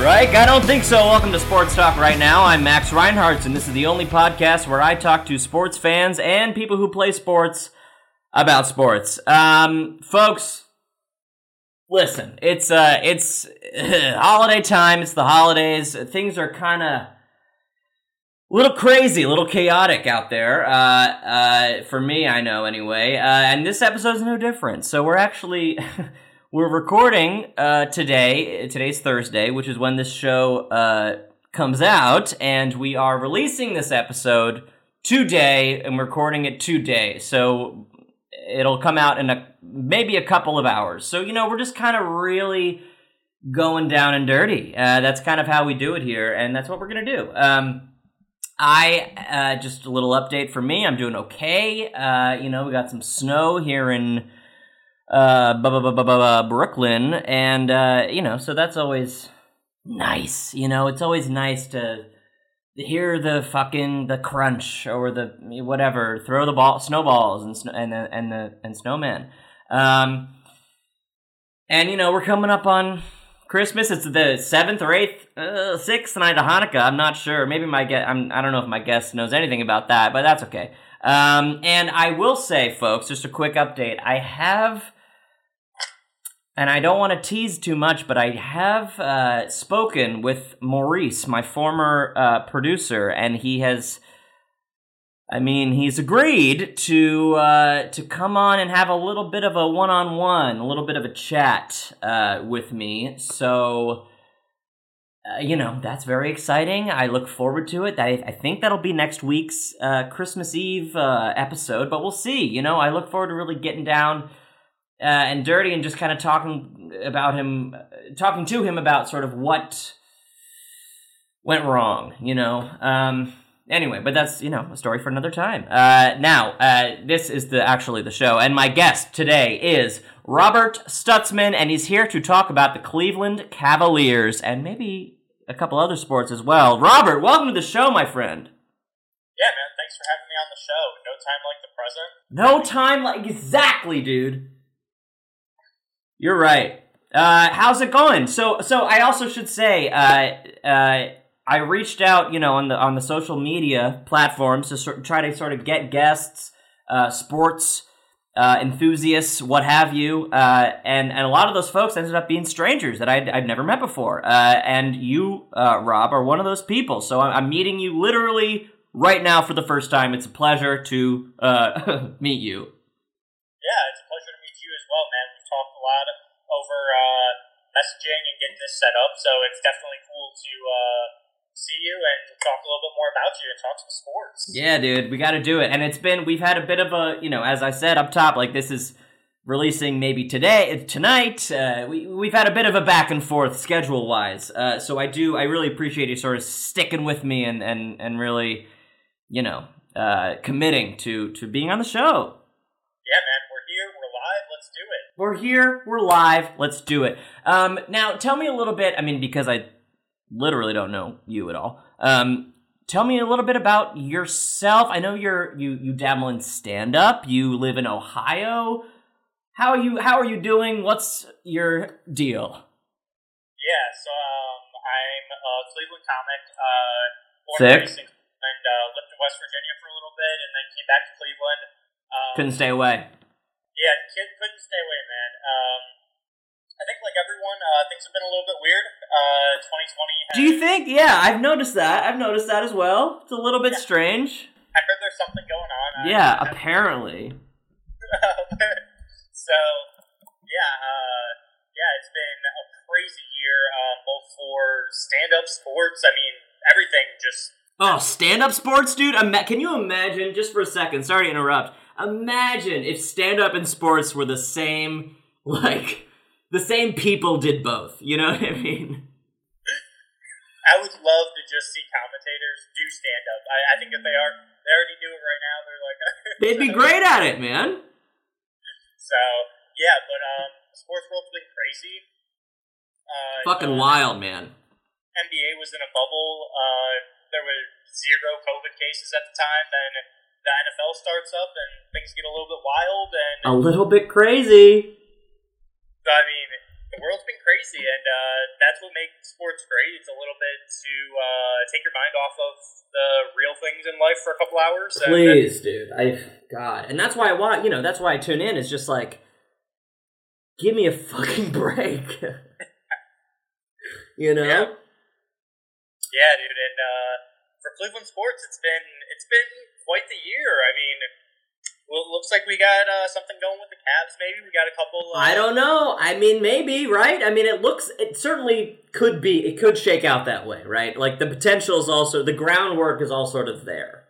Right? I don't think so. Welcome to Sports Talk Right Now. I'm Max Reinhardt, and this is the only podcast where I talk to sports fans and people who play sports about sports. Folks, listen, it's holiday time. It's the holidays. Things are kind of a little crazy, a little chaotic out there. For me, I know anyway. And this episode's no different. So we're actually... We're recording today. Today's Thursday, which is when this show comes out, and we are releasing this episode today and recording it today. So it'll come out in maybe a couple of hours. So, you know, we're just kind of really going down and dirty. That's kind of how we do it here, and that's what we're going to do. Just a little update for me. I'm doing okay. We got some snow here in... Brooklyn, and so that's always nice. You know, it's always nice to hear the crunch or the whatever. Throw the ball, snowballs, and snowmen. We're coming up on Christmas. It's the 7th or 8th, 6th night of Hanukkah. I'm not sure. Maybe I don't know if my guest knows anything about that, but that's okay. And I will say, folks, just a quick update. And I don't want to tease too much, but I have spoken with Maurice, my former producer, and he has, he's agreed to come on and have a little bit of a one-on-one, a little bit of a chat with me. So, that's very exciting. I look forward to it. I think that'll be next week's Christmas Eve episode, but we'll see. I look forward to really getting down and dirty, and just kind of talking to him about sort of what went wrong, Anyway, but that's, a story for another time. This is actually the show, and my guest today is Robert Stutzman, and he's here to talk about the Cleveland Cavaliers, and maybe a couple other sports as well. Robert, welcome to the show, my friend. Yeah, man, thanks for having me on the show. No time like the present. Exactly, dude. You're right. How's it going? So I also should say, I reached out, on the social media platforms to try to sort of get guests, sports enthusiasts, what have you, and a lot of those folks ended up being strangers that I'd never met before. And you, Rob, are one of those people. So I'm meeting you literally right now for the first time. It's a pleasure to meet you. Yeah, it's a pleasure to meet you as well, man. We've talked a lot over messaging and getting this set up, so it's definitely cool to see you and talk a little bit more about you and talk some sports. Yeah, dude, we got to do it. And we've had a bit of a, as I said up top, like this is releasing maybe tonight. We've had a bit of a back and forth schedule-wise. So I really appreciate you sort of sticking with me and really, committing to being on the show. Yeah, man. We're here, we're live, let's do it. Now, tell me a little bit, because I literally don't know you at all. Tell me a little bit about yourself. I know you dabble in stand-up, you live in Ohio. How are you doing? What's your deal? Yes, I'm a Cleveland comic, born and raised in Cleveland, and lived in West Virginia for a little bit, and then came back to Cleveland. Couldn't stay away. Yeah, couldn't stay away, man. I think, like everyone, things have been a little bit weird. 2020 has... Do you think? Yeah, I've noticed that. As well. It's a little bit strange. I heard there's something going on. Yeah, apparently. So, it's been a crazy year, both for stand-up sports. Everything just... Oh, stand-up sports, dude? Can you imagine, just for a second, sorry to interrupt... Imagine if stand-up and sports were the same people did both. You know what I mean? I would love to just see commentators do stand-up. I think if they already do it right now. They're like, they'd be great at it, man. So yeah, but sports world's been crazy. Fucking wild, man. NBA was in a bubble. There were zero COVID cases at the time. Then the NFL starts up and things get a little bit wild and a little bit crazy. I mean, the world's been crazy, and that's what makes sports great. It's a little bit to take your mind off of the real things in life for a couple hours. Please, dude. God, and that's why I want. You know, that's why I tune in. It's just like, give me a fucking break. You know? Yeah, dude, and for Cleveland sports, it's been quite the year. I mean, well, it looks like we got something going with the Cavs. Maybe we got a couple. I don't know. I mean, maybe, right? I mean, it certainly could be. It could shake out that way, right? Like the potential is also the groundwork is all sort of there.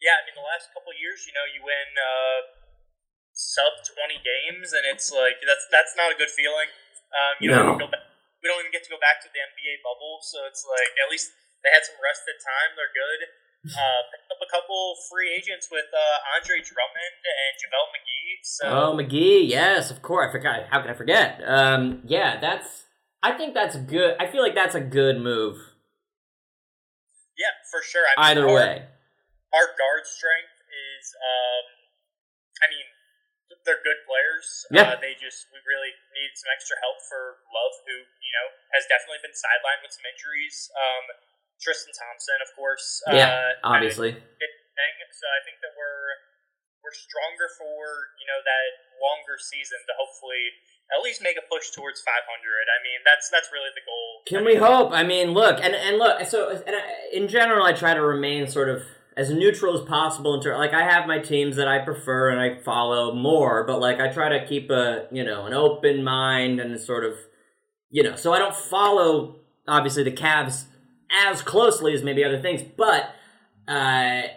Yeah, I mean, the last couple of years, you know, you win sub 20 games, and it's like that's not a good feeling. You know. We don't even get to go back to the NBA bubble, so it's like at least they had some rested time. They're good. Picked up a couple free agents with Andre Drummond and JaVale McGee. So. Oh, McGee, yes, of course. I forgot. How could I forget? Yeah, I think that's good. I feel like that's a good move. Yeah, for sure. I mean, either way. Our guard strength is, they're good players. Yeah. We really need some extra help for Love, who, you know, has definitely been sidelined with some injuries. Tristan Thompson, of course. Yeah, obviously. So I think that we're stronger for, you know, that longer season to hopefully at least make a push towards 500. I mean, that's really the goal. Can we hope? I mean, look, in general, I try to remain sort of as neutral as possible. Like, I have my teams that I prefer and I follow more, but, like, I try to keep an open mind and sort of, you know, so I don't follow, obviously, the Cavs as closely as maybe other things, but I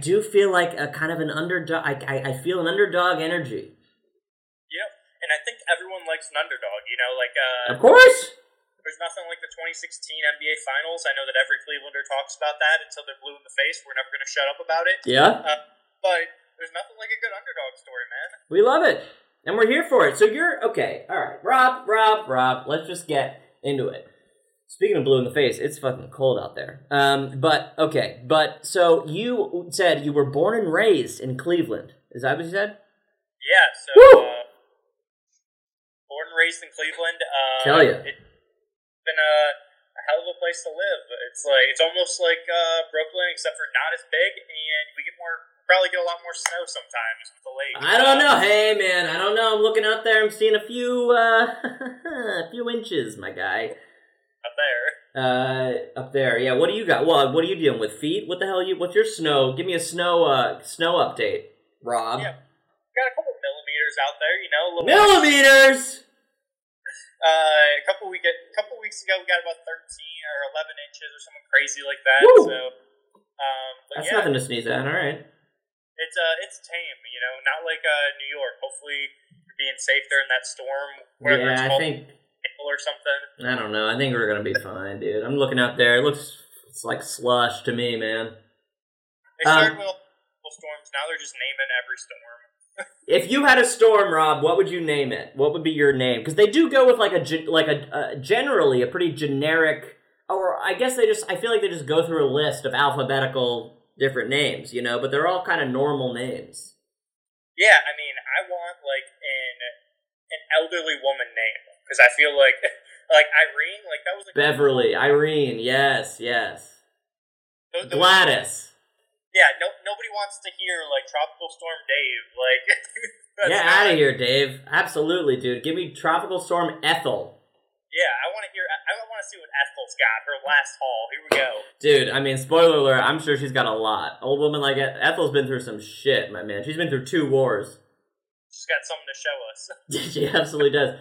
do feel like a kind of an underdog. I feel an underdog energy. Yep, and I think everyone likes an underdog, you know, like... Of course! There's nothing like the 2016 NBA Finals. I know that every Clevelander talks about that until they're blue in the face. We're never going to shut up about it. Yeah. But there's nothing like a good underdog story, man. We love it. And we're here for it. So you're, okay, all right. Rob, let's just get into it. Speaking of blue in the face, it's fucking cold out there. So you said you were born and raised in Cleveland. Is that what you said? Yeah, so born and raised in Cleveland. Tell ya. A hell of a place to live. It's like it's almost like Brooklyn, except for not as big, and we probably get a lot more snow sometimes with the lake. I don't know. Hey, man, I don't know. I'm looking out there. I'm seeing a few few inches, my guy. Up there. Yeah. What do you got? Well, what are you dealing with? Feet? What the hell? What's your snow? Give me a snow update, Rob. Yeah, got a couple millimeters out there. You know, millimeters. A couple weeks ago, we got about 13 or 11 inches or something crazy like that. Woo! So, that's nothing to sneeze at. All right, it's tame, you know, not like New York. Hopefully, you're being safe there in that storm. Yeah, it's called, I think, or something. I don't know. I think we're gonna be fine, dude. I'm looking out there. It's like slush to me, man. They started with all storms. Now they're just naming every storm. If you had a storm, Rob, what would you name it? What would be your name? Because they do go with generally a pretty generic, or I guess I feel like they just go through a list of alphabetical different names, you know, but they're all kind of normal names. Yeah, I mean, I want like an elderly woman name because I feel like Irene, like that was a Beverly, Irene, yes. Those Gladys. Yeah, nobody wants to hear, like, Tropical Storm Dave, like... Yeah, out of here, Dave. Absolutely, dude. Give me Tropical Storm Ethel. Yeah, I want to see what Ethel's got, her last haul. Here we go. Dude, I mean, spoiler alert, I'm sure she's got a lot. Old woman like Ethel's been through some shit, my man. She's been through 2 wars. She's got something to show us. She absolutely does.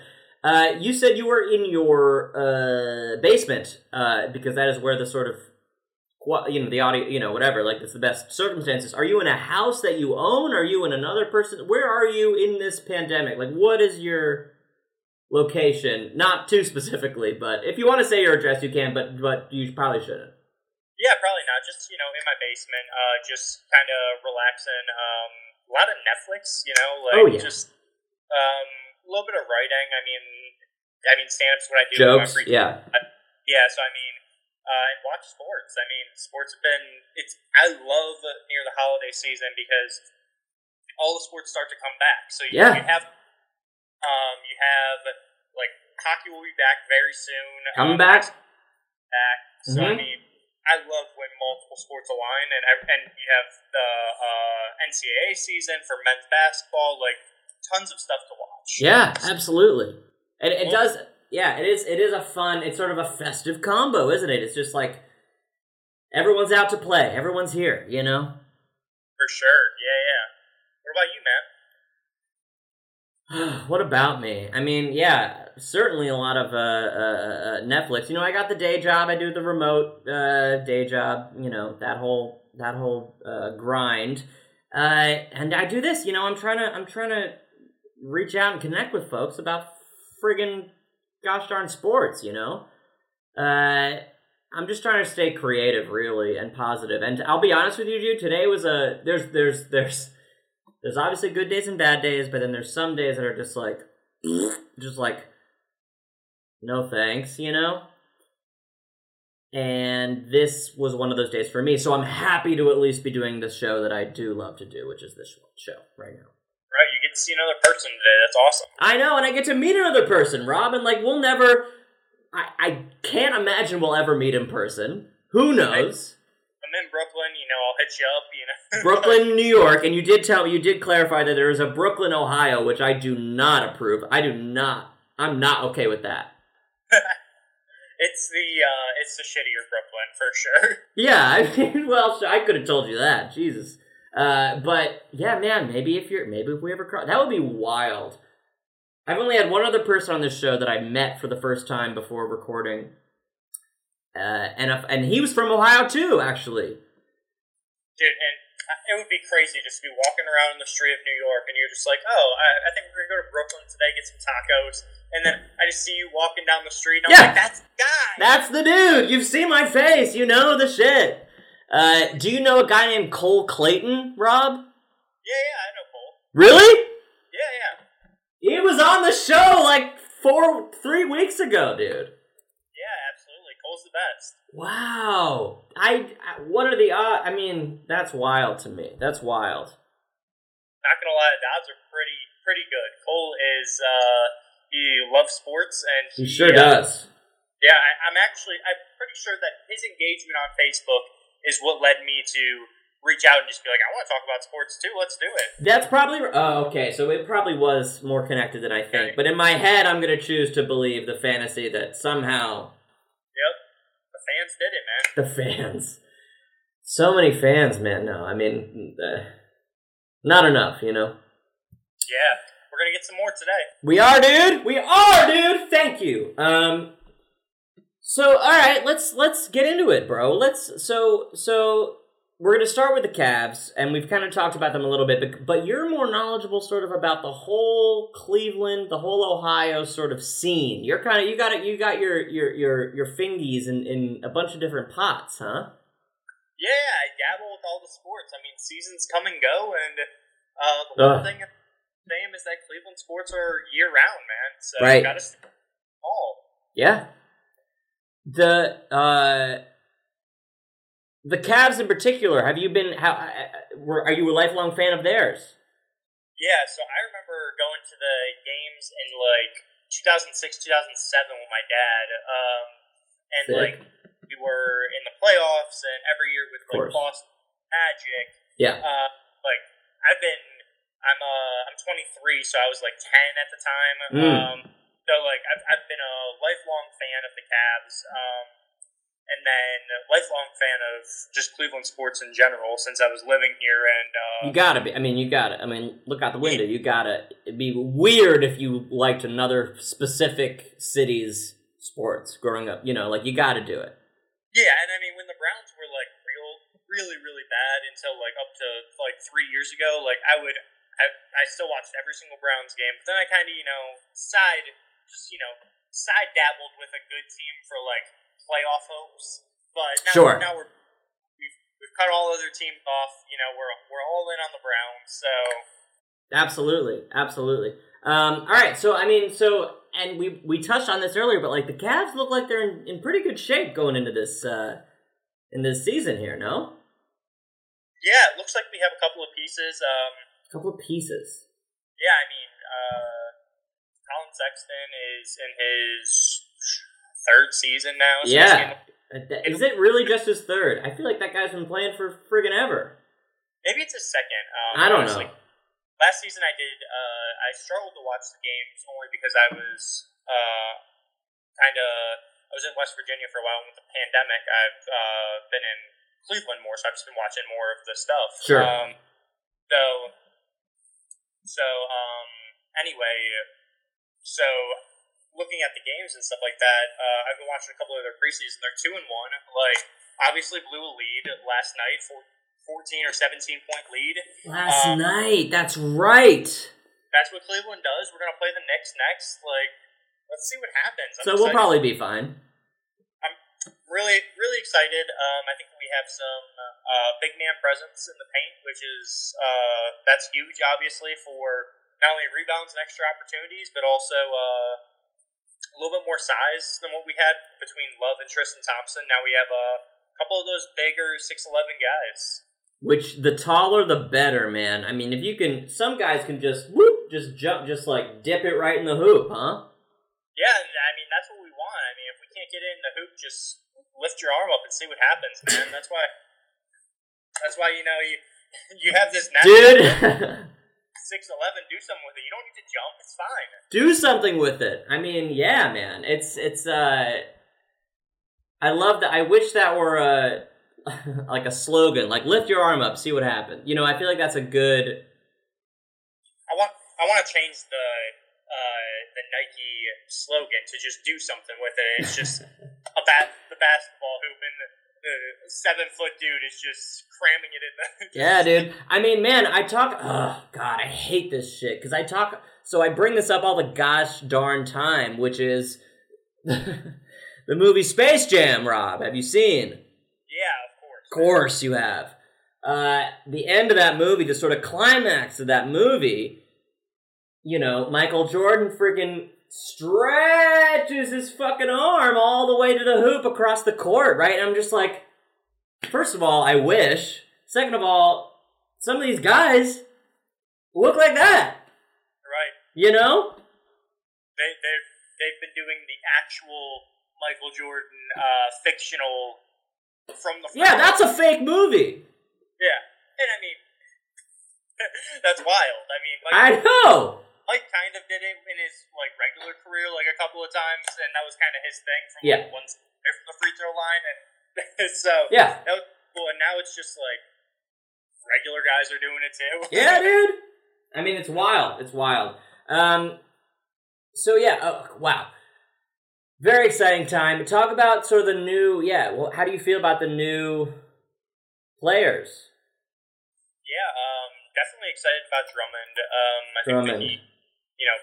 You said you were in your basement, because that is where the sort of... What, you know, the audio, you know, whatever, like, it's the best circumstances. Are you in a house that you own? Are you in another person? Where are you in this pandemic? Like, what is your location? Not too specifically, but if you want to say your address, you can, but you probably shouldn't. Yeah, probably not. Just, you know, in my basement, just kind of relaxing. A lot of Netflix, you know, like, just a little bit of writing. I mean, stand-up's what I do. Jokes, yeah. Yeah, so I mean, and watch sports. I mean, sports have been, I love near the holiday season because all the sports start to come back. So you have like hockey will be back very soon. Coming back. Mm-hmm. So I mean, I love when multiple sports align, and you have the NCAA season for men's basketball, like tons of stuff to watch. Yeah, absolutely. And it does. Yeah, it is a fun, it's sort of a festive combo, isn't it? It's just like, everyone's out to play, everyone's here, you know? For sure, yeah. What about you, man? What about me? I mean, yeah, certainly a lot of Netflix. You know, I got the day job, I do the remote day job, you know, that whole grind. And I do this, you know, I'm trying to reach out and connect with folks about friggin' gosh darn sports, you know? I'm just trying to stay creative, really, and positive. And I'll be honest with you, dude, today was a... There's obviously good days and bad days, but then there's some days that are just like, no thanks, you know? And this was one of those days for me, so I'm happy to at least be doing the show that I do love to do, which is this show right now. Right, you get to see another person today. That's awesome. I know, and I get to meet another person, Rob. And like, we'll never... I can't imagine we'll ever meet in person. Who knows? I'm in Brooklyn, you know, I'll hit you up, you know. Brooklyn, New York, and you did clarify that there is a Brooklyn, Ohio, which I do not approve. I'm not okay with that. It's the shittier Brooklyn, for sure. Yeah, I mean, well, I could have told you that. Jesus. But yeah, man, maybe if we ever cross, that would be wild. I've only had one other person on this show that I met for the first time before recording. And he was from Ohio too, actually. Dude, and it would be crazy just to be walking around in the street of New York and you're just like, oh, I think we're going to go to Brooklyn today, get some tacos. And then I just see you walking down the street and I'm like, that's the guy. That's the dude. You've seen my face. You know the shit. Do you know a guy named Cole Clayton, Rob? Yeah, I know Cole. Really? Yeah. He was on the show like 3 weeks ago, dude. Yeah, absolutely. Cole's the best. Wow. What are the odds? I mean, that's wild to me. That's wild. Not gonna lie, the odds are pretty good. Cole is, he loves sports and he sure does. Yeah, I'm pretty sure that his engagement on Facebook is what led me to reach out and just be like, I want to talk about sports too, let's do it. That's probably... Oh, okay, so it probably was more connected than I think. Okay. But in my head, I'm going to choose to believe the fantasy that somehow... Yep, the fans did it, man. The fans. So many fans, man. No, I mean, not enough, you know? Yeah, we're going to get some more today. We are, dude! Thank you! So, all right, let's get into it, bro. So we're going to start with the Cavs, and we've kind of talked about them a little bit, but you're more knowledgeable sort of about the whole Cleveland, the whole Ohio sort of scene. You're kind of you got your fingies in a bunch of different pots, huh? Yeah, I dabble with all the sports. I mean, seasons come and go, and the one thing same is that Cleveland sports are year round, man. So right. You got to stay all. Yeah. The Cavs in particular, are you a lifelong fan of theirs? Yeah, so I remember going to the games in like 2006, 2007 with my dad, and sick. Like we were in the playoffs, and every year with like Boston Magic. Yeah, like I'm 23, so I was like 10 at the time. So, like, I've been a lifelong fan of the Cavs, and then a lifelong fan of just Cleveland sports in general since I was living here. And you gotta be. I mean, look out the window. You gotta. It'd be weird if you liked another specific city's sports growing up. You know, like, you gotta do it. Yeah, and I mean, when the Browns were, like, really, really bad until, like, up to, like, 3 years ago, like, I still watched every single Browns game. But then I kind of, you know, side dabbled with a good team for like playoff hopes, but now we've cut all other teams off. You know, we're all in on the Browns. So absolutely. All right. So I mean, so and we touched on this earlier, but like the Cavs look like they're in pretty good shape going into this in this season here, no? Yeah, it looks like we have a couple of pieces. Yeah, I mean, Colin Sexton is in his third season now. So yeah. Is it really just his third? I feel like that guy's been playing for friggin' ever. Maybe it's his second. I don't know. Last season I did, I struggled to watch the games only because I was I was in West Virginia for a while, and with the pandemic I've been in Cleveland more, so I've just been watching more of the stuff. Sure. So looking at the games and stuff like that, I've been watching a couple of their preseason. They're 2-1. Like, obviously blew a lead last night, 14 or 17-point lead. Last night, that's right. That's what Cleveland does. We're going to play the Knicks next. Like, let's see what happens. We'll probably be fine. I'm really, really excited. I think we have some big man presence in the paint, which is that's huge, obviously, for not only rebounds and extra opportunities, but also a little bit more size than what we had between Love and Tristan Thompson. Now we have a couple of those bigger 6'11" guys. Which, the taller, the better, man. I mean, if you can, some guys can just, just jump, just like dip it right in the hoop, huh? Yeah, I mean, that's what we want. I mean, if we can't get it in the hoop, just lift your arm up and see what happens, man. That's why, you know, you have this natural. Dude! 6'11", do something with it. You don't need to jump, it's fine. Do something with it. I mean, yeah, man. It's I love that. I wish that were a like a slogan, like lift your arm up, see what happens. You know, I feel like that's a good. I want to change the Nike slogan to just do something with it. It's just the basketball hoop, and the 7-foot dude is just cramming it in. Yeah, dude. I mean, man, I talk. Oh God, I hate this shit because I talk. So I bring this up all the gosh darn time, which is the movie Space Jam. Rob, have you seen? Yeah, of course you have. The end of that movie, the sort of climax of that movie, you know, Michael Jordan freaking stretches his fucking arm all the way to the hoop across the court, right? And I'm just like, first of all, I wish. Second of all, some of these guys look like that. Right. You know? They've been doing the actual Michael Jordan fictional from the yeah, that's a fake movie. Yeah, and I mean, that's wild. I mean, like, I know. Mike kind of did it in his like regular career, like a couple of times, and that was kind of his thing from like, one from the free throw line, and so yeah, that was cool. And now it's just like regular guys are doing it too. Yeah, dude. I mean, it's wild. It's wild. So yeah. Oh, wow. Very exciting time. Talk about sort of the new, how do you feel about the new players? Yeah, definitely excited about Drummond. I think that he, you know,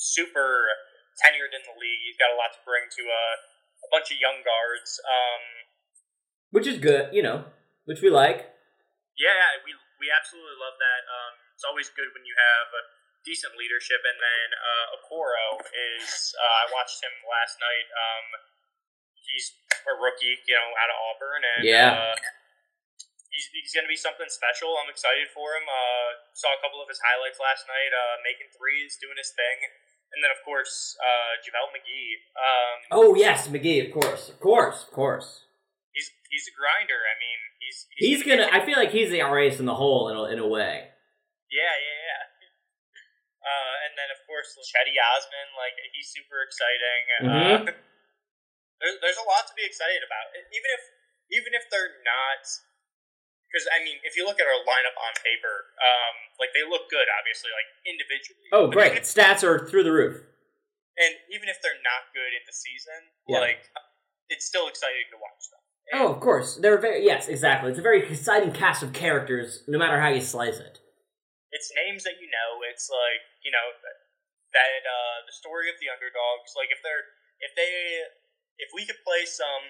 super tenured in the league. He's got a lot to bring to a bunch of young guards. Which is good, you know, which we like. Yeah, we absolutely love that. It's always good when you have decent leadership, and then Okoro is. I watched him last night. He's a rookie, you know, out of Auburn, and he's going to be something special. I'm excited for him. Saw a couple of his highlights last night, making threes, doing his thing, and then of course JaVale McGee. McGee, of course. He's a grinder. I mean, he's gonna. I feel like he's the ace in the hole in a way. Yeah. And then, of course, Chetty Osman, like, he's super exciting. Mm-hmm. There's a lot to be excited about, even if they're not, because, I mean, if you look at our lineup on paper, like, they look good, obviously, like, individually. Oh, great. Stats are through the roof. And even if they're not good in the season, like, it's still exciting to watch them. And of course. They're yes, exactly. It's a very exciting cast of characters, no matter how you slice it. It's names that you know. It's like, you know, that the story of the underdogs. Like if we could play some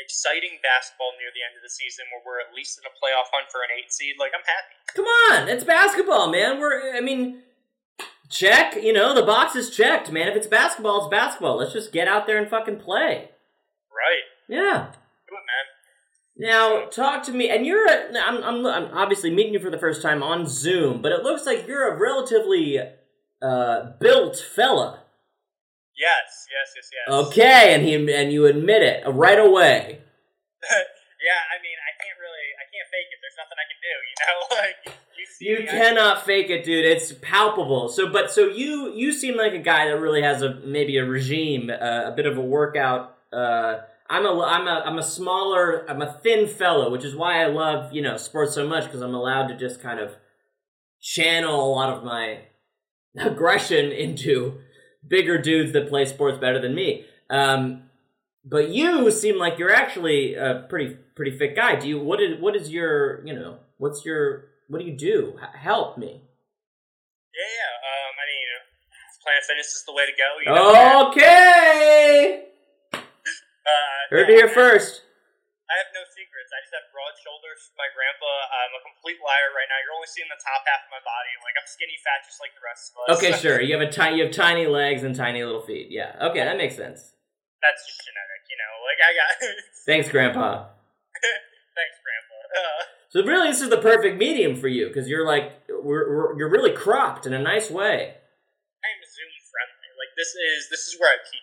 exciting basketball near the end of the season, where we're at least in a playoff hunt for an 8 seed, like I'm happy. Come on, it's basketball, man. I mean, Check, you know, the box is checked, man. If it's basketball, it's basketball. Let's just get out there and fucking play. Right. Yeah. Good, man. Now, talk to me, and you're, I'm obviously meeting you for the first time on Zoom, but it looks like you're a relatively built fella. Yes. Okay, and you admit it right away. Yeah, I mean, I can't fake it. There's nothing I can do, you know? Like, you cannot fake it, dude. It's palpable. So you seem like a guy that really has maybe a regime, a bit of a workout. I'm a thin fellow, which is why I love, you know, sports so much, because I'm allowed to just kind of channel a lot of my aggression into bigger dudes that play sports better than me. But you seem like you're actually a pretty fit guy. Do you? What is your, you know? What do you do? Help me. Yeah. I mean, you know, playing fitness is the way to go. You know, okay. Heard it here first. I have no secrets. I just have broad shoulders from my grandpa. I'm a complete liar right now. You're only seeing the top half of my body. Like, I'm skinny fat just like the rest of us. Okay, sure. You have tiny legs and tiny little feet. Yeah. Okay, that makes sense. That's just genetic, you know. Like, I got... Thanks, Grandpa. Thanks, Grandpa. So really, this is the perfect medium for you, because you're like, you're really cropped in a nice way. I am Zoom friendly. Like, this is where I peak.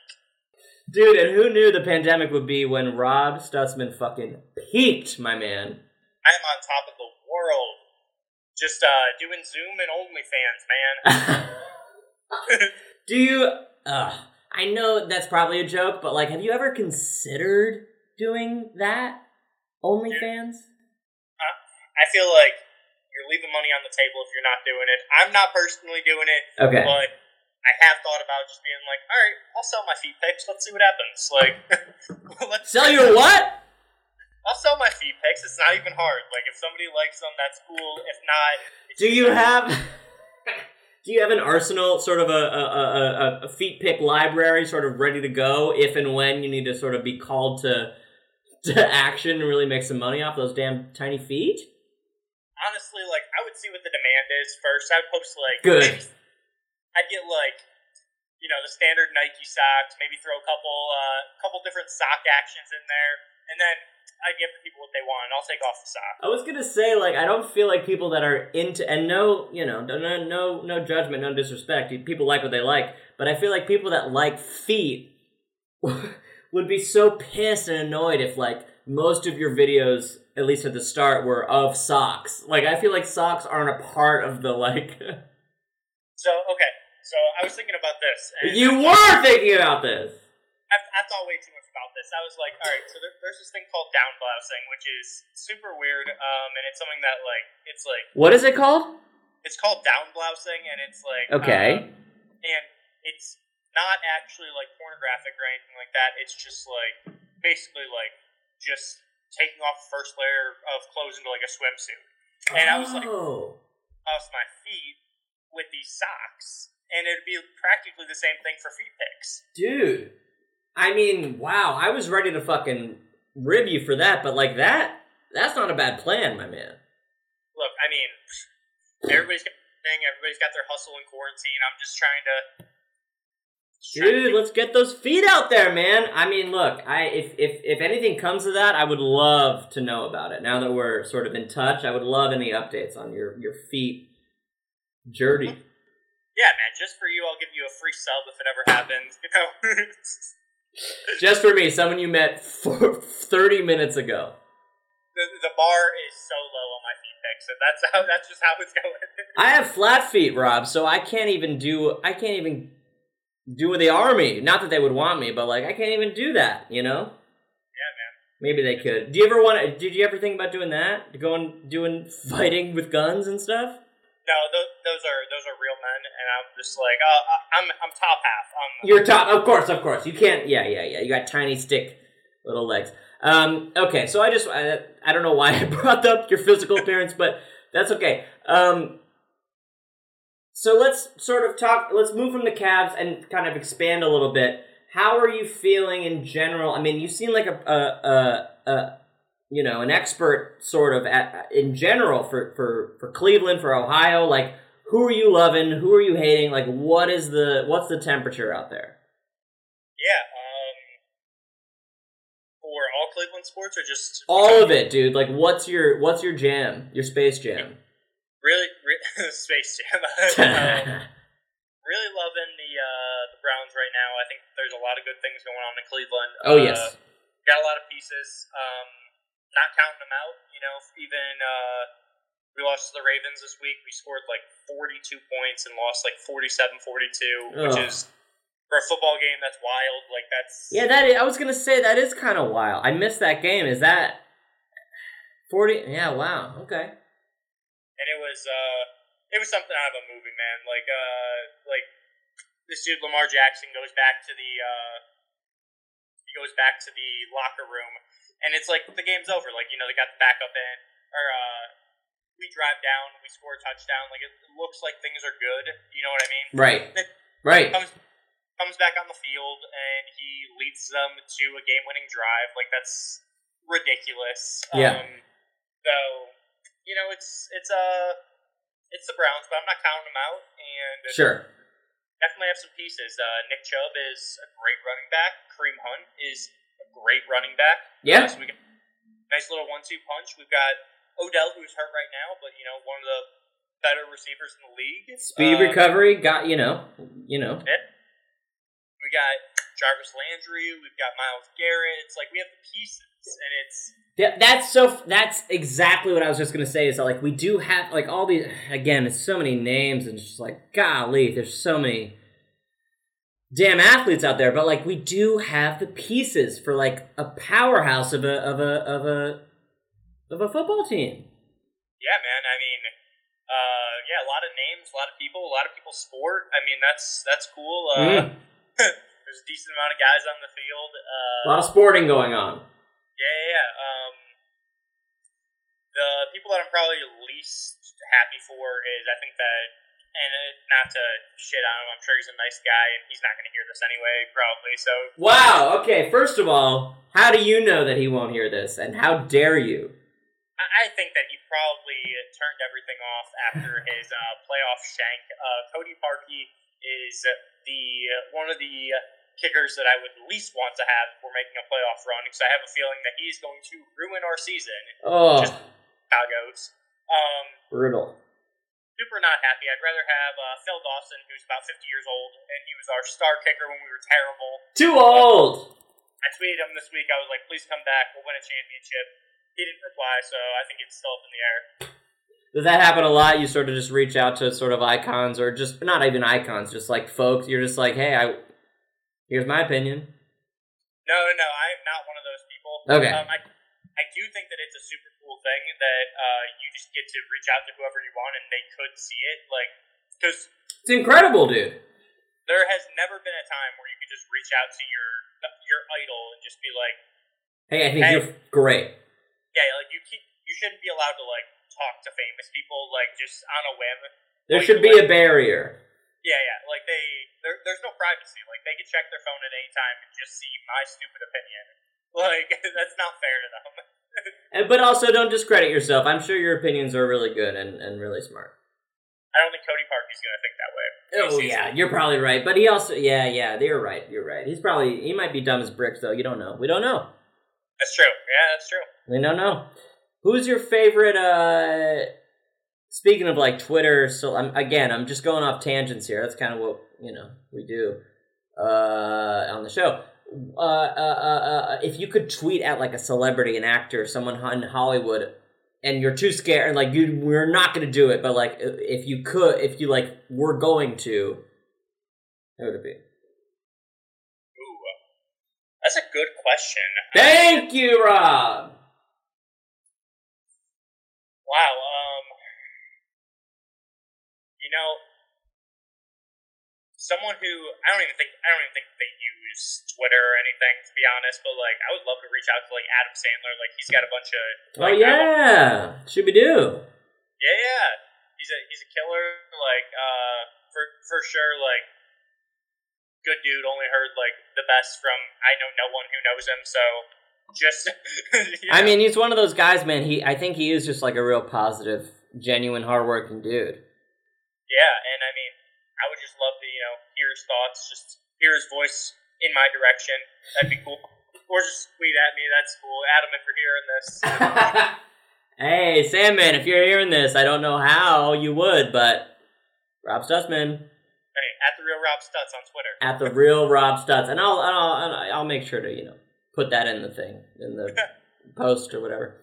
Dude, and who knew the pandemic would be when Rob Stutzman fucking peaked, my man. I am on top of the world. Just doing Zoom and OnlyFans, man. Do you... I know that's probably a joke, but, like, have you ever considered doing that? OnlyFans? I feel like you're leaving money on the table if you're not doing it. I'm not personally doing it. Okay. But... I have thought about just being like, all right, I'll sell my feet pics. Let's see what happens. Like, sell your what? I'll sell my feet pics. It's not even hard. Like, if somebody likes them, that's cool. If not, do you have an arsenal, sort of a feet pic library, sort of ready to go if and when you need to sort of be called to action and really make some money off those damn tiny feet? Honestly, like, I would see what the demand is first. I would post like good. I'd get, like, you know, the standard Nike socks, maybe throw a couple different sock actions in there, and then I'd give the people what they want, and I'll take off the sock. I was going to say, like, I don't feel like people that are into, and no, you know, no judgment, no disrespect, people like what they like, but I feel like people that like feet would be so pissed and annoyed if, like, most of your videos, at least at the start, were of socks. Like, I feel like socks aren't a part of the, like... So I was thinking about this. And you were thinking about this! I thought way too much about this. I was like, alright, so there's this thing called downblousing, which is super weird, and it's something that, like, it's like... What is it called? It's called downblousing, and it's like... Okay. And it's not actually, like, pornographic or anything like that. It's just, like, basically, like, just taking off the first layer of clothes into, like, a swimsuit. And I was like, off my feet with these socks. And it'd be practically the same thing for feet pics. Dude, I mean, wow. I was ready to fucking rib you for that, but like that's not a bad plan, my man. Look, I mean, everybody's got their hustle in quarantine. I'm just trying to... Dude, let's get those feet out there, man. I mean, look, if anything comes of that, I would love to know about it. Now that we're sort of in touch, I would love any updates on your feet journey. Yeah, man, just for you, I'll give you a free sub if it ever happens, you know? Just for me, someone you met 30 minutes ago. The bar is so low on my feet pics, so that's just how it's going. I have flat feet, Rob, so I can't even do the army. Not that they would want me, but, like, I can't even do that, you know? Yeah, man. Maybe they could. Did you ever think about doing that? Going, doing fighting with guns and stuff? No, those are real men, and I'm just like, I'm top half. You're top, of course. You can't, yeah. You got tiny stick little legs. Okay, so I don't know why I brought up your physical appearance, but that's okay. So let's sort of let's move from the Cavs and kind of expand a little bit. How are you feeling in general? I mean, you seem like an expert sort of in general for Cleveland, for Ohio. Like, who are you loving? Who are you hating? Like, what's the temperature out there? Yeah. For all Cleveland sports, or just all of it, dude. Like, what's your jam? Your Space Jam? Really Space Jam. Really loving the Browns right now. I think there's a lot of good things going on in Cleveland. Oh yes, got a lot of pieces. Not counting them out, you know. Even we lost to the Ravens this week. We scored like 42 points and lost like 47-42, which is. For a football game, that's wild. Like, that's... Yeah, that is, I was going to say, that is kind of wild. I missed that game. Is that... 40... Yeah, wow. Okay. And it was something out of a movie, man. Like this dude, Lamar Jackson, goes back to the locker room, and it's like, the game's over. Like, you know, they got the backup in, or, we drive down, we score a touchdown. Like, it looks like things are good. You know what I mean? Right. Right. Comes back on the field and he leads them to a game-winning drive. Like, that's ridiculous. Yeah. So, you know, it's the Browns, but I'm not counting them out. And sure, definitely have some pieces. Nick Chubb is a great running back. Kareem Hunt is a great running back. Yeah. So we got a nice little 1-2 punch. We've got Odell, who's hurt right now, but you know, one of the better receivers in the league. Speed recovery. Got you know. It. We got Jarvis Landry. We've got Miles Garrett. It's like we have the pieces, and it's that's exactly what I was just gonna say. Is that like we do have like all these again? It's so many names, and just like golly, there's so many damn athletes out there. But like we do have the pieces for like a powerhouse of a football team. Yeah, man. I mean. Yeah, a lot of names, a lot of people's sport. I mean, that's cool. There's a decent amount of guys on the field. A lot of sporting going on. Yeah. The people that I'm probably least happy for is, I think that, and not to shit on him, I'm sure he's a nice guy, and he's not going to hear this anyway, probably. So. Wow. Okay. First of all, how do you know that he won't hear this, and how dare you? I think that he probably turned everything off after his playoff shank. Cody Parkey is one of the kickers that I would least want to have if we're making a playoff run, because I have a feeling that he's going to ruin our season. Oh, just how it goes. Brutal. Super not happy. I'd rather have Phil Dawson, who's about 50 years old, and he was our star kicker when we were terrible. Too old. I tweeted him this week. I was like, "Please come back. We'll win a championship." He didn't reply, so I think it's still up in the air. Does that happen a lot? You sort of just reach out to sort of icons, or just not even icons, just like folks. You're just like, hey, here's my opinion. No, I am not one of those people. Okay. I do think that it's a super cool thing that you just get to reach out to whoever you want, and they could see it. Like, because it's incredible, dude. There has never been a time where you could just reach out to your idol and just be like, hey, I think you're great. Yeah, like you shouldn't be allowed to like talk to famous people like just on a whim. There should be a barrier. Yeah, like there's no privacy. Like they can check their phone at any time and just see my stupid opinion. Like that's not fair to them. But also, don't discredit yourself. I'm sure your opinions are really good and really smart. I don't think Cody Parkey's gonna think that way. Oh yeah, you're probably right. But he also you're right. You're right. He's probably he might be dumb as bricks though. You don't know. We don't know. That's true. Yeah, that's true. We don't know. Who's your favorite, speaking of, like, Twitter, so I'm just going off tangents here. That's kind of what, you know, we do on the show. If you could tweet at, like, a celebrity, an actor, someone in Hollywood, and you're too scared, like, we're not going to do it, but, like, if you were going to, who would it be? That's a good question. Thank you, Rob. Wow. You know, someone who I don't even think they use Twitter or anything, to be honest. But like, I would love to reach out to like Adam Sandler. Like, he's got a bunch of. Like, oh yeah, Scooby-Doo. Yeah, he's a killer. Like, for sure, like. Good dude, only heard, like, the best from, I know no one who knows him, so just... You know. I mean, he's one of those guys, man, I think he is just, like, a real positive, genuine, hardworking dude. Yeah, and I mean, I would just love to, you know, hear his thoughts, just hear his voice in my direction. That'd be cool. Or just tweet at me. That's cool. Adam, if you're hearing this. Hey, Sandman, if you're hearing this, I don't know how you would, but Rob Stutzman. Hey, at the real Rob Stutz on Twitter. At the real Rob Stutz, and I'll make sure to, you know, put that in the thing, in the post or whatever.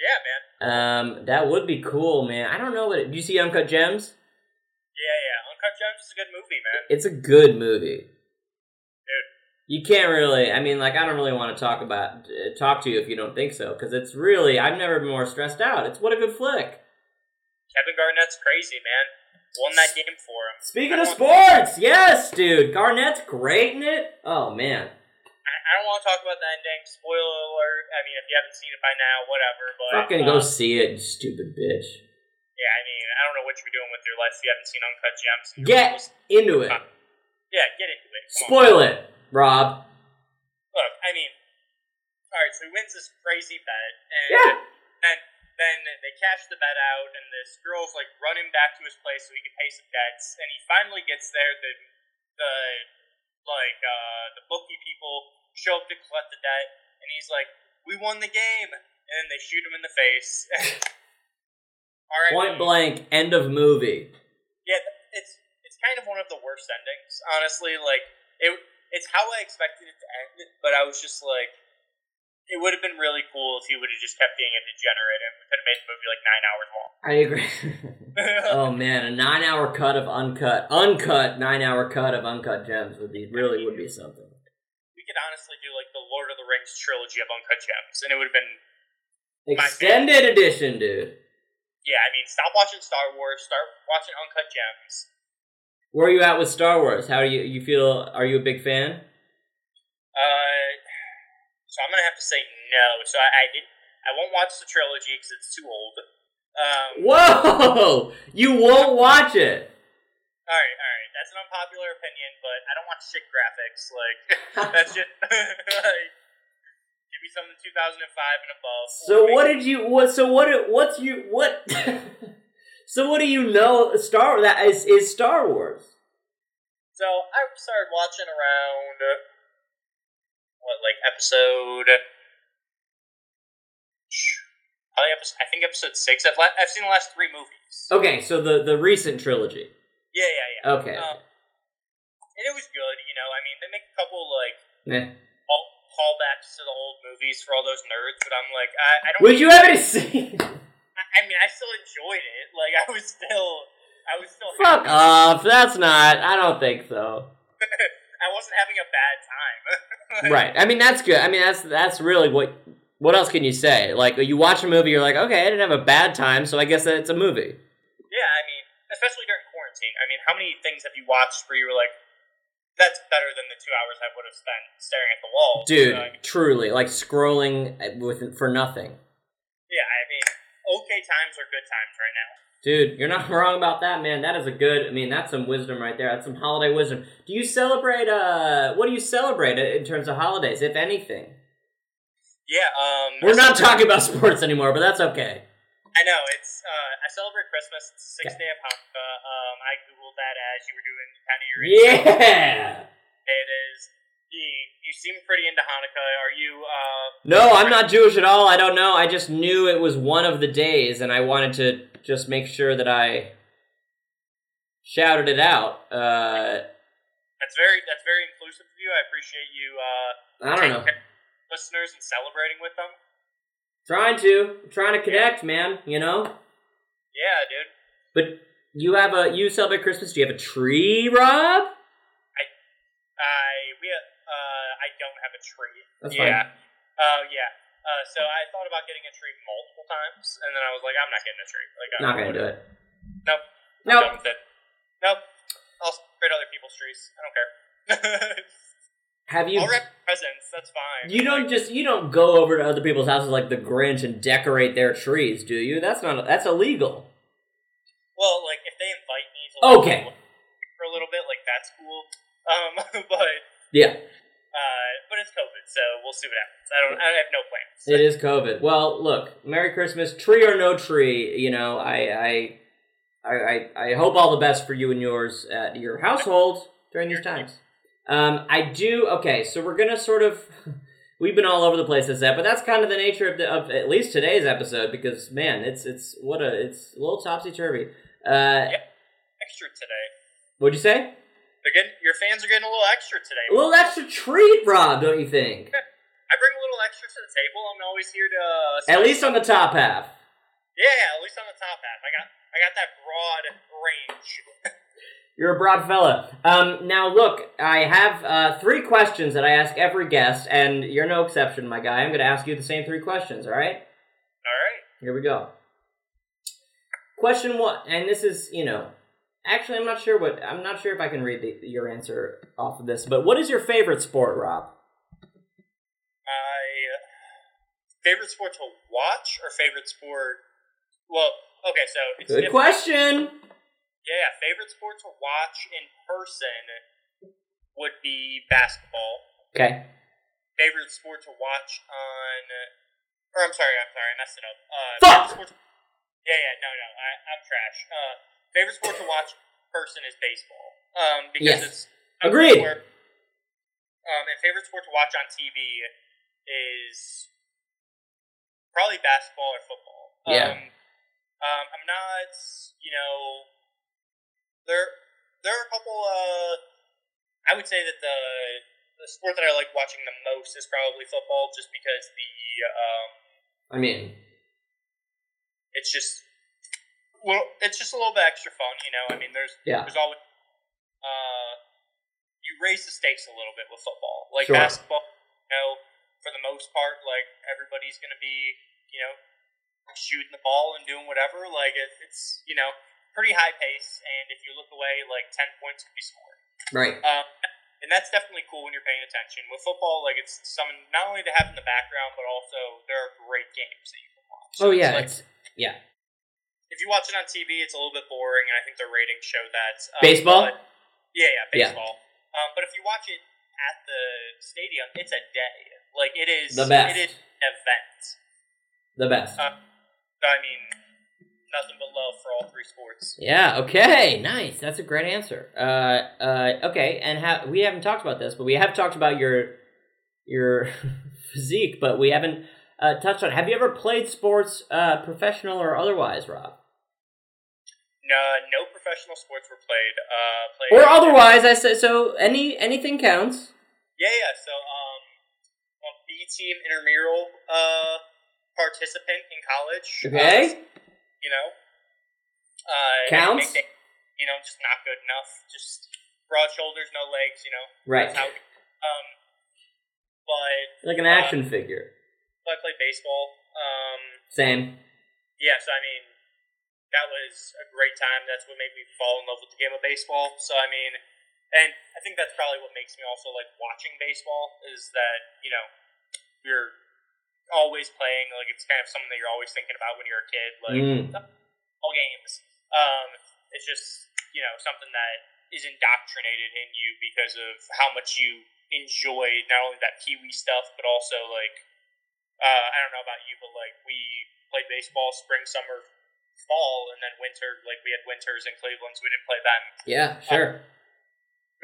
Yeah, man. That would be cool, man. I don't know what. Do you see Uncut Gems? Yeah. Uncut Gems is a good movie, man. It's a good movie. Dude. You can't really. I mean, like, I don't really want to talk to you if you don't think so, because it's really. I've never been more stressed out. It's what a good flick. Kevin Garnett's crazy, man. Won that game for him. Speaking of sports, yes, dude. Garnett's great in it. Oh, man. I don't want to talk about the ending. Spoiler alert. I mean, if you haven't seen it by now, whatever. But fucking go see it, you stupid bitch. Yeah, I mean, I don't know what you're doing with your life if you haven't seen Uncut Gems. Get into it. Yeah, get into it. Spoil it, Rob. Look, I mean, all right, so he wins this crazy bet. Then they cash the bet out, and this girl's, like, running back to his place so he can pay some debts. And he finally gets there. The bookie people show up to collect the debt, and he's like, "We won the game!" And then they shoot him in the face. All right, point blank, end of movie. Yeah, it's kind of one of the worst endings, honestly. Like, it's how I expected it to end, but I was just like. It would have been really cool if he would have just kept being a degenerate and could have made the movie like 9 hours long. I agree. Oh, man, a 9-hour cut of Uncut 9-hour cut of Uncut Gems would be something. We could honestly do like the Lord of the Rings trilogy of Uncut Gems, and it would have been extended edition, dude. Yeah, I mean, stop watching Star Wars, start watching Uncut Gems. Where are you at with Star Wars? How do you feel? Are you a big fan? So I'm gonna have to say no. So I won't watch the trilogy because it's too old. Whoa! You won't watch it. All right. That's an unpopular opinion, but I don't watch shit graphics. Like that's just like give me something 2005 and above. So what do you know? Star that is Star Wars. So I started watching around. Episode 6. I've seen the last 3 movies. Okay, so the recent trilogy. Yeah. Okay. And it was good, you know. I mean, they make a couple callbacks to the old movies for all those nerds, but I'm like, I don't. Would you ever see? I mean, I still enjoyed it. Like, I was still. Fuck off! That's not. I don't think so. I wasn't having a bad time. Right. I mean, that's good. I mean, that's really what else can you say? Like, you watch a movie, you're like, okay, I didn't have a bad time, so I guess that it's a movie. Yeah, I mean, especially during quarantine. I mean, how many things have you watched where you were like, that's better than the 2 hours I would have spent staring at the wall? Dude, truly. Like, scrolling for nothing. Yeah, I mean, okay times are good times right now. Dude, you're not wrong about that, man. That is that's some wisdom right there. That's some holiday wisdom. Do you celebrate, what do you celebrate in terms of holidays, if anything? Yeah, we're not talking about sports anymore, but that's okay. I know, it's, I celebrate Christmas. It's the 6th day of Hanukkah. I Googled that as you were doing kind of your research. Yeah! It is. You seem pretty into Hanukkah. Are you, No, I'm not Jewish at all. I don't know. I just knew it was one of the days, and I wanted to just make sure that I shouted it out. That's very inclusive of you. I appreciate you listeners and celebrating with them. Trying to connect, man, you know? Yeah, dude. But you celebrate Christmas, do you have a tree, Rob? I don't have a tree. That's fine. Yeah. So I thought about getting a tree multiple times, and then I was like, I'm not getting a tree. Like, I'm not going to do it. Nope. I'm done with it. Nope. I'll create other people's trees. I don't care. Have you? I'll wrap presents. That's fine. You don't go over to other people's houses like the Grinch and decorate their trees, do you? That's illegal. Well, like if they invite me to for a little bit, like that's cool. But yeah. But it's COVID, so we'll see what happens. I have no plans. It is COVID. Well, look, Merry Christmas, tree or no tree. You know, I I hope all the best for you and yours at your household during these times. Okay, so we're going to sort of... We've been all over the place this episode, but that's kind of the nature of at least today's episode, because, man, it's a little topsy-turvy. Yeah, extra today. What'd you say? Your fans are getting a little extra today. A little extra treat, Rob, don't you think? I bring a little extra to the table. I'm always here to... At least on the top half. Yeah, at least on the top half. I got that broad range. You're a broad fella. Now, look, I have three questions that I ask every guest, and you're no exception, my guy. I'm going to ask you the same three questions, all right? All right. Here we go. Question one, and this is, actually, I'm not sure if I can read your answer off of this, but what is your favorite sport, Rob? My favorite sport to watch or favorite sport? Well, okay, so... It's good question. Yeah, favorite sport to watch in person would be basketball. Okay. Favorite sport to watch on... Or, I'm sorry, I messed it up. Fuck! No, I'm trash. Favorite sport to watch in person is baseball. Because yes. It's... Agreed! And favorite sport to watch on TV is probably basketball or football. Yeah. I'm not, There are a couple, I would say that the sport that I like watching the most is probably football, just because it's just a little bit extra fun, there's always, you raise the stakes a little bit with football. Like, sure. Basketball, for the most part, like, everybody's going to be, shooting the ball and doing whatever. Like, it's, pretty high pace, and if you look away, like, 10 points could be scored. Right. And that's definitely cool when you're paying attention. With football, like, it's something not only to have in the background, but also there are great games that you can watch. Oh, yeah. If you watch it on TV, it's a little bit boring, and I think the ratings show that. Baseball? Baseball. Yeah. But if you watch it at the stadium, it's a day. Like, it is... The best. It is an event. The best. Nothing but love for all three sports. Yeah, okay, nice. That's a great answer. Okay, and we haven't talked about this, but we have talked about your physique, but we haven't touched on it. Have you ever played sports, professional or otherwise, Rob? No professional sports were played. Or otherwise, I said, so anything counts. Yeah, so a B-team intramural participant in college. Okay. Counts? Just not good enough. Just broad shoulders, no legs, Right. That's how, but... Like an action figure. I played baseball. Same. Yeah, so, that was a great time. That's what made me fall in love with the game of baseball. So, and I think that's probably what makes me also like watching baseball, is that, you're... always playing, like, it's kind of something that you're always thinking about when you're a kid, like, all games. It's just, something that is indoctrinated in you because of how much you enjoy not only that Pee-wee stuff, but also, like, I don't know about you, but, like, we played baseball spring, summer, fall, and then winter. Like, we had winters in Cleveland, so we didn't play them. Yeah, sure.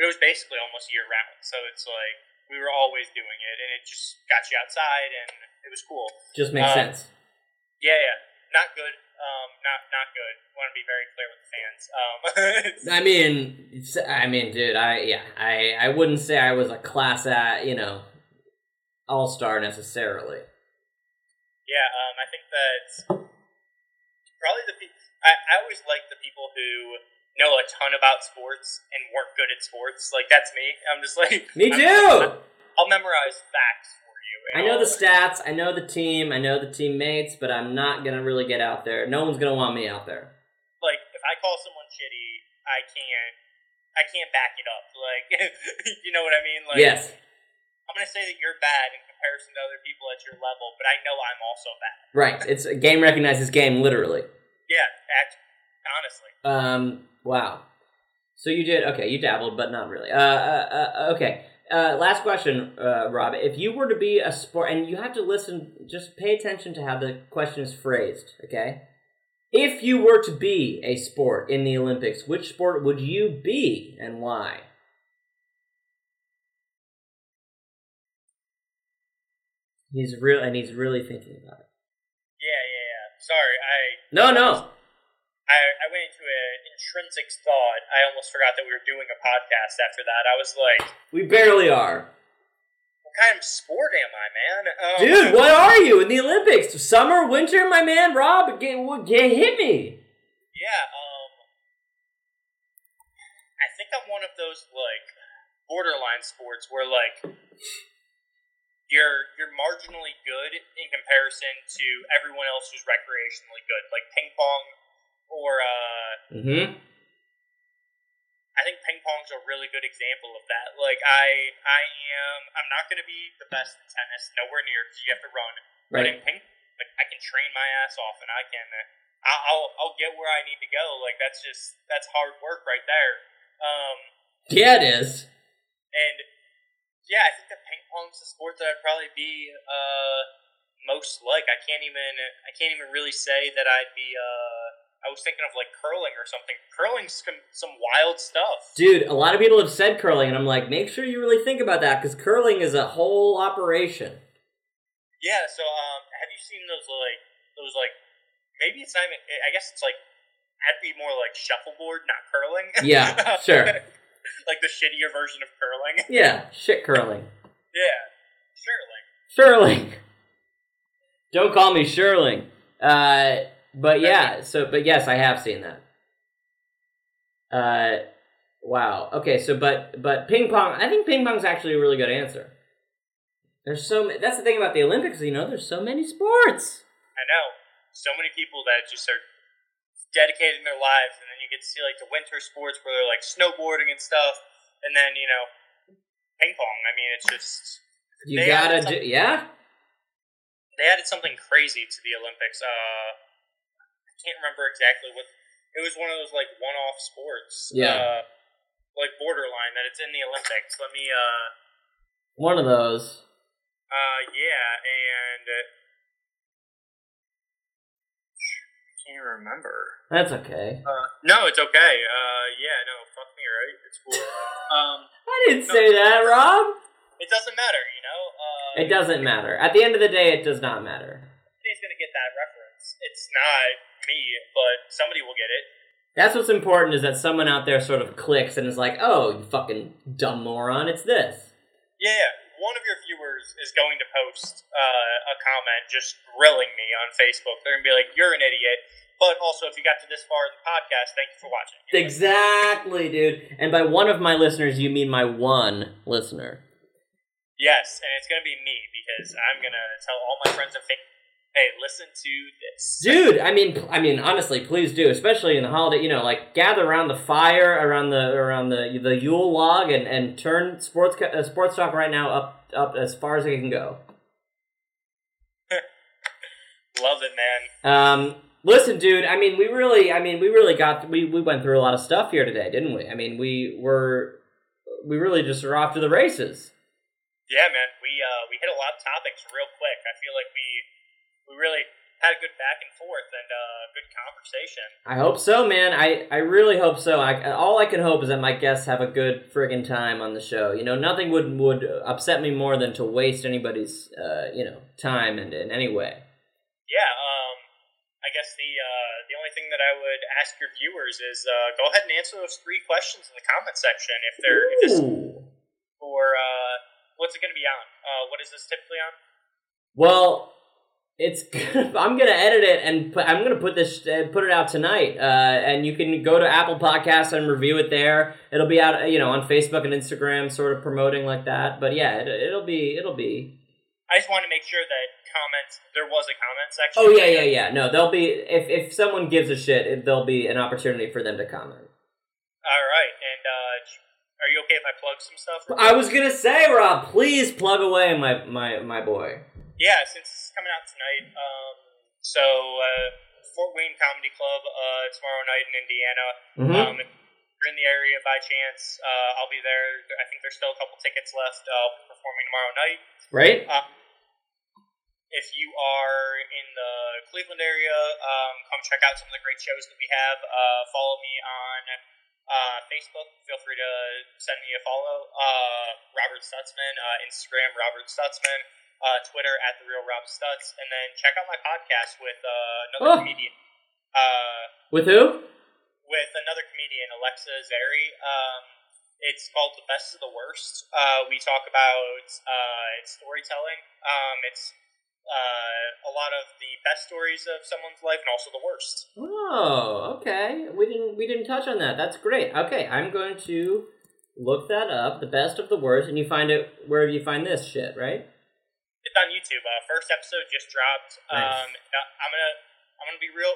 But it was basically almost year-round, so it's, like, we were always doing it, and it just got you outside, and it was cool. Just makes sense. Yeah. Not good. Not good. I want to be very clear with the fans. Dude, I wouldn't say I was a class at, all-star necessarily. Yeah, I think that probably I always like the people who know a ton about sports and weren't good at sports. Like, that's me. I'm just like... Me too! I'll memorize facts for you. I know the stats. I know the team. I know the teammates, but I'm not going to really get out there. No one's going to want me out there. Like, if I call someone shitty, I can't back it up. Like, you know what I mean? Like, yes. I'm going to say that you're bad in comparison to other people at your level, but I know I'm also bad. Right. It's game recognizes game, literally. Yeah, actually. Honestly. Wow. So you did, okay, you dabbled, but not really. Okay. Last question, Rob. If you were to be a sport, and you have to listen, just pay attention to how the question is phrased, okay? If you were to be a sport in the Olympics, which sport would you be and why? He's really thinking about it. Yeah. Sorry, I went into an intrinsic thought. I almost forgot that we were doing a podcast after that. I was like... We barely are. What kind of sport am I, man? Dude, what are you in the Olympics? Summer, winter, my man? Rob, hit me. Yeah, I think I'm one of those, like, borderline sports where, like... You're marginally good in comparison to everyone else who's recreationally good, like ping pong or. I think ping pong's a really good example of that. Like I'm not going to be the best at tennis, nowhere near, because you have to run. Right. But in ping, like I can train my ass off, and I can. I'll get where I need to go. Like that's hard work right there. Yeah, it is. And. Yeah, I think that ping pong's the sport that I'd probably be most like. I can't even really say that I'd be. I was thinking of like curling or something. Curling's some wild stuff, dude. A lot of people have said curling, and I'm like, make sure you really think about that because curling is a whole operation. Yeah. So, have you seen those maybe it's not even. I guess it's like I'd be more like shuffleboard, not curling. Yeah. Sure. Like the shittier version of curling. Yeah, shit curling. Yeah, Shirling. Don't call me Shirling. But yeah, but yes, I have seen that. Wow. Okay, so but ping pong. I think ping pong's actually a really good answer. There's so many. That's the thing about the Olympics. You know, there's so many sports. I know. So many people that just are dedicating their lives. And you get to see, like, the winter sports where they're, like, snowboarding and stuff. And then, you know, ping pong. I mean, it's just... You gotta do... Yeah? They added something crazy to the Olympics. I can't remember exactly what... It was one of those, like, one-off sports. Yeah. Like, borderline, that it's in the Olympics. Let me, One of those. Yeah, and... Can't remember. That's okay. No, it's okay. Yeah, no, fuck me, right? It's cool. I didn't say that, Rob. It doesn't matter, you know. It doesn't matter. At the end of the day, it does not matter. Somebody's gonna get that reference. It's not me, but somebody will get it. That's what's important is that someone out there sort of clicks and is like, "Oh, you fucking dumb moron! It's this." Yeah. One of your viewers is going to post a comment just grilling me on Facebook. They're going to be like, you're an idiot. But also, if you got to this far in the podcast, thank you for watching. You know? Exactly, dude. And by one of my listeners, you mean my one listener. Yes, and it's going to be me because I'm going to tell all my friends and family, hey, listen to this. Dude, I mean, honestly, please do, especially in the holiday, you know, like gather around the fire, around the Yule log and turn sports talk right now up as far as it can go. Love it, man. Listen, dude, we went through a lot of stuff here today, didn't we? I mean, we really just are off to the races. Yeah, man, we hit a lot of topics real quick. I feel like we really had a good back and forth and good conversation. I hope so, man. I really hope so. All I can hope is that my guests have a good friggin' time on the show. You know, nothing would upset me more than to waste anybody's, time in any way. Yeah, I guess the only thing that I would ask your viewers is go ahead and answer those three questions in the comment section what's it going to be on? What is this typically on? Well... I'm gonna edit it and I'm gonna put it out tonight. And you can go to Apple Podcasts and review it there. It'll be out, you know, on Facebook and Instagram, sort of promoting like that. But yeah, it'll be. I just want to make sure that comments. There was a comment section. Oh yeah. No, there'll be if someone gives a shit, there'll be an opportunity for them to comment. All right, and are you okay if I plug some stuff? I was gonna say, Rob, please plug away, my boy. Yeah, since this is coming out tonight, Fort Wayne Comedy Club tomorrow night in Indiana. Mm-hmm. If you're in the area by chance, I'll be there. I think there's still a couple tickets left. I'll be performing tomorrow night. Right. If you are in the Cleveland area, come check out some of the great shows that we have. Follow me on Facebook. Feel free to send me a follow. Robert Stutzman, Instagram, Robert Stutzman, Twitter, @TheRealRobStutz. And then check out my podcast with another comedian. With who? With another comedian, Alexa Zary. It's called The Best of the Worst. We talk about storytelling. It's a lot of the best stories of someone's life and also the worst. Oh, okay. We didn't touch on that. That's great. Okay, I'm going to look that up, The Best of the Worst, and you find it wherever you find this shit, right? It's on YouTube. First episode just dropped. Nice. I'm gonna be real.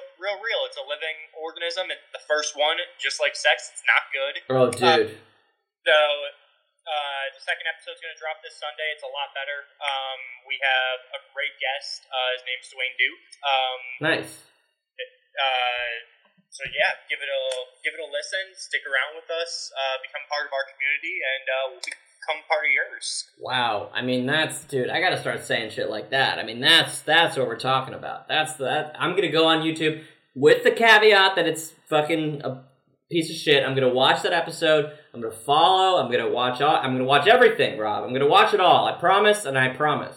It's a living organism. It's the first one, just like sex. It's not good. Oh, dude. The second episode's going to drop this Sunday. It's a lot better. We have a great guest. His name's Dwayne Duke. Nice. So yeah, give it a listen. Stick around with us. Become part of our community, and we'll become part of yours. Wow. I mean, that's, dude, I got to start saying shit like that. I mean, that's what we're talking about. I'm going to go on YouTube with the caveat that it's fucking a piece of shit. I'm going to watch that episode. I'm going to follow. I'm going to watch everything, Rob. I'm going to watch it all. I promise, and I promise.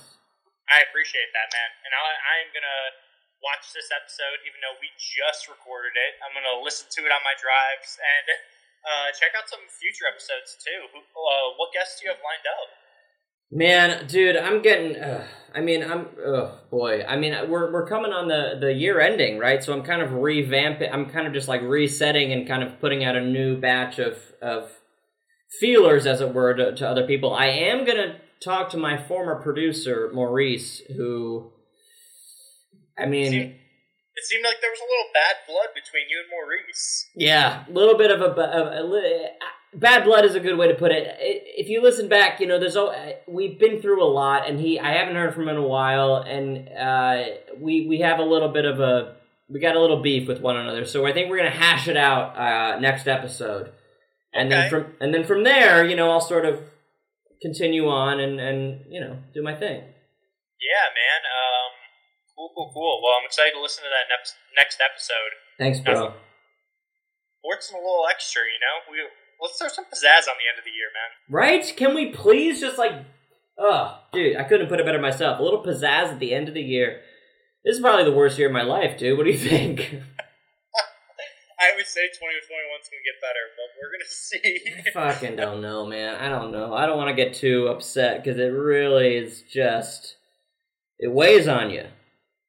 I appreciate that, man. And I'm going to watch this episode, even though we just recorded it. I'm going to listen to it on my drives, and check out some future episodes, too. What guests do you have lined up? Man, dude, I'm getting... we're coming on the year ending, right? So I'm kind of revamping. I'm kind of just like resetting and kind of putting out a new batch of feelers, as it were, to other people. I am going to talk to my former producer, Maurice, who, I mean... It seemed like there was a little bad blood between you and Maurice. Yeah, a little bit of bad blood is a good way to put it. If you listen back, you know, we've been through a lot, and I haven't heard from him in a while, and we have a little bit of we got a little beef with one another, so I think we're going to hash it out next episode. And okay. then from there, you know, I'll sort of continue on and you know, do my thing. Yeah, man. Cool. Well, I'm excited to listen to that next episode. Thanks, bro. Sports and a little extra, you know? Let's throw some pizzazz on the end of the year, man. Right? Can we please just dude, I couldn't put it better myself. A little pizzazz at the end of the year. This is probably the worst year of my life, dude. What do you think? I would say 2021's going to get better, but we're going to see. I fucking don't know, man. I don't know. I don't want to get too upset because it really is just... It weighs on you.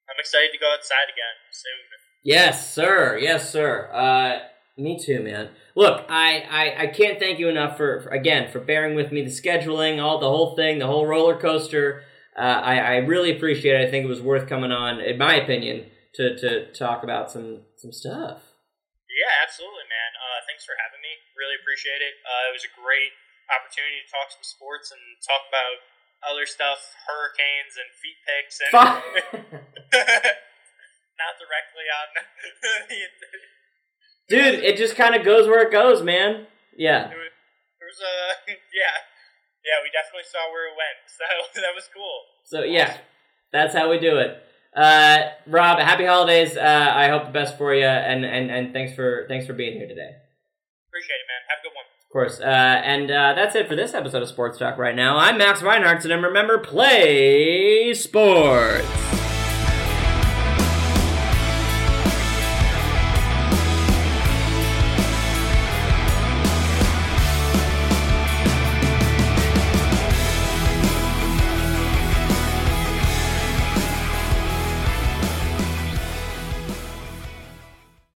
I'm excited to go outside again soon. Yes, sir. Me too, man. Look, I can't thank you enough for bearing with me, the scheduling, the whole thing, the whole roller coaster. I really appreciate it. I think it was worth coming on, in my opinion, to talk about some stuff. Yeah, absolutely, man. Thanks for having me. Really appreciate it. It was a great opportunity to talk some sports and talk about other stuff, hurricanes and feet pics, and not directly on. Dude, it just kind of goes where it goes, man. Yeah. Yeah, we definitely saw where it went, so that was cool. So yeah, that's how we do it. Rob, happy holidays. I hope the best for you, and thanks for being here today. Appreciate it, man. Have a good one. Of course. And that's it for this episode of Sports Talk Right Now. I'm Max Reinhardt, and remember, play sports.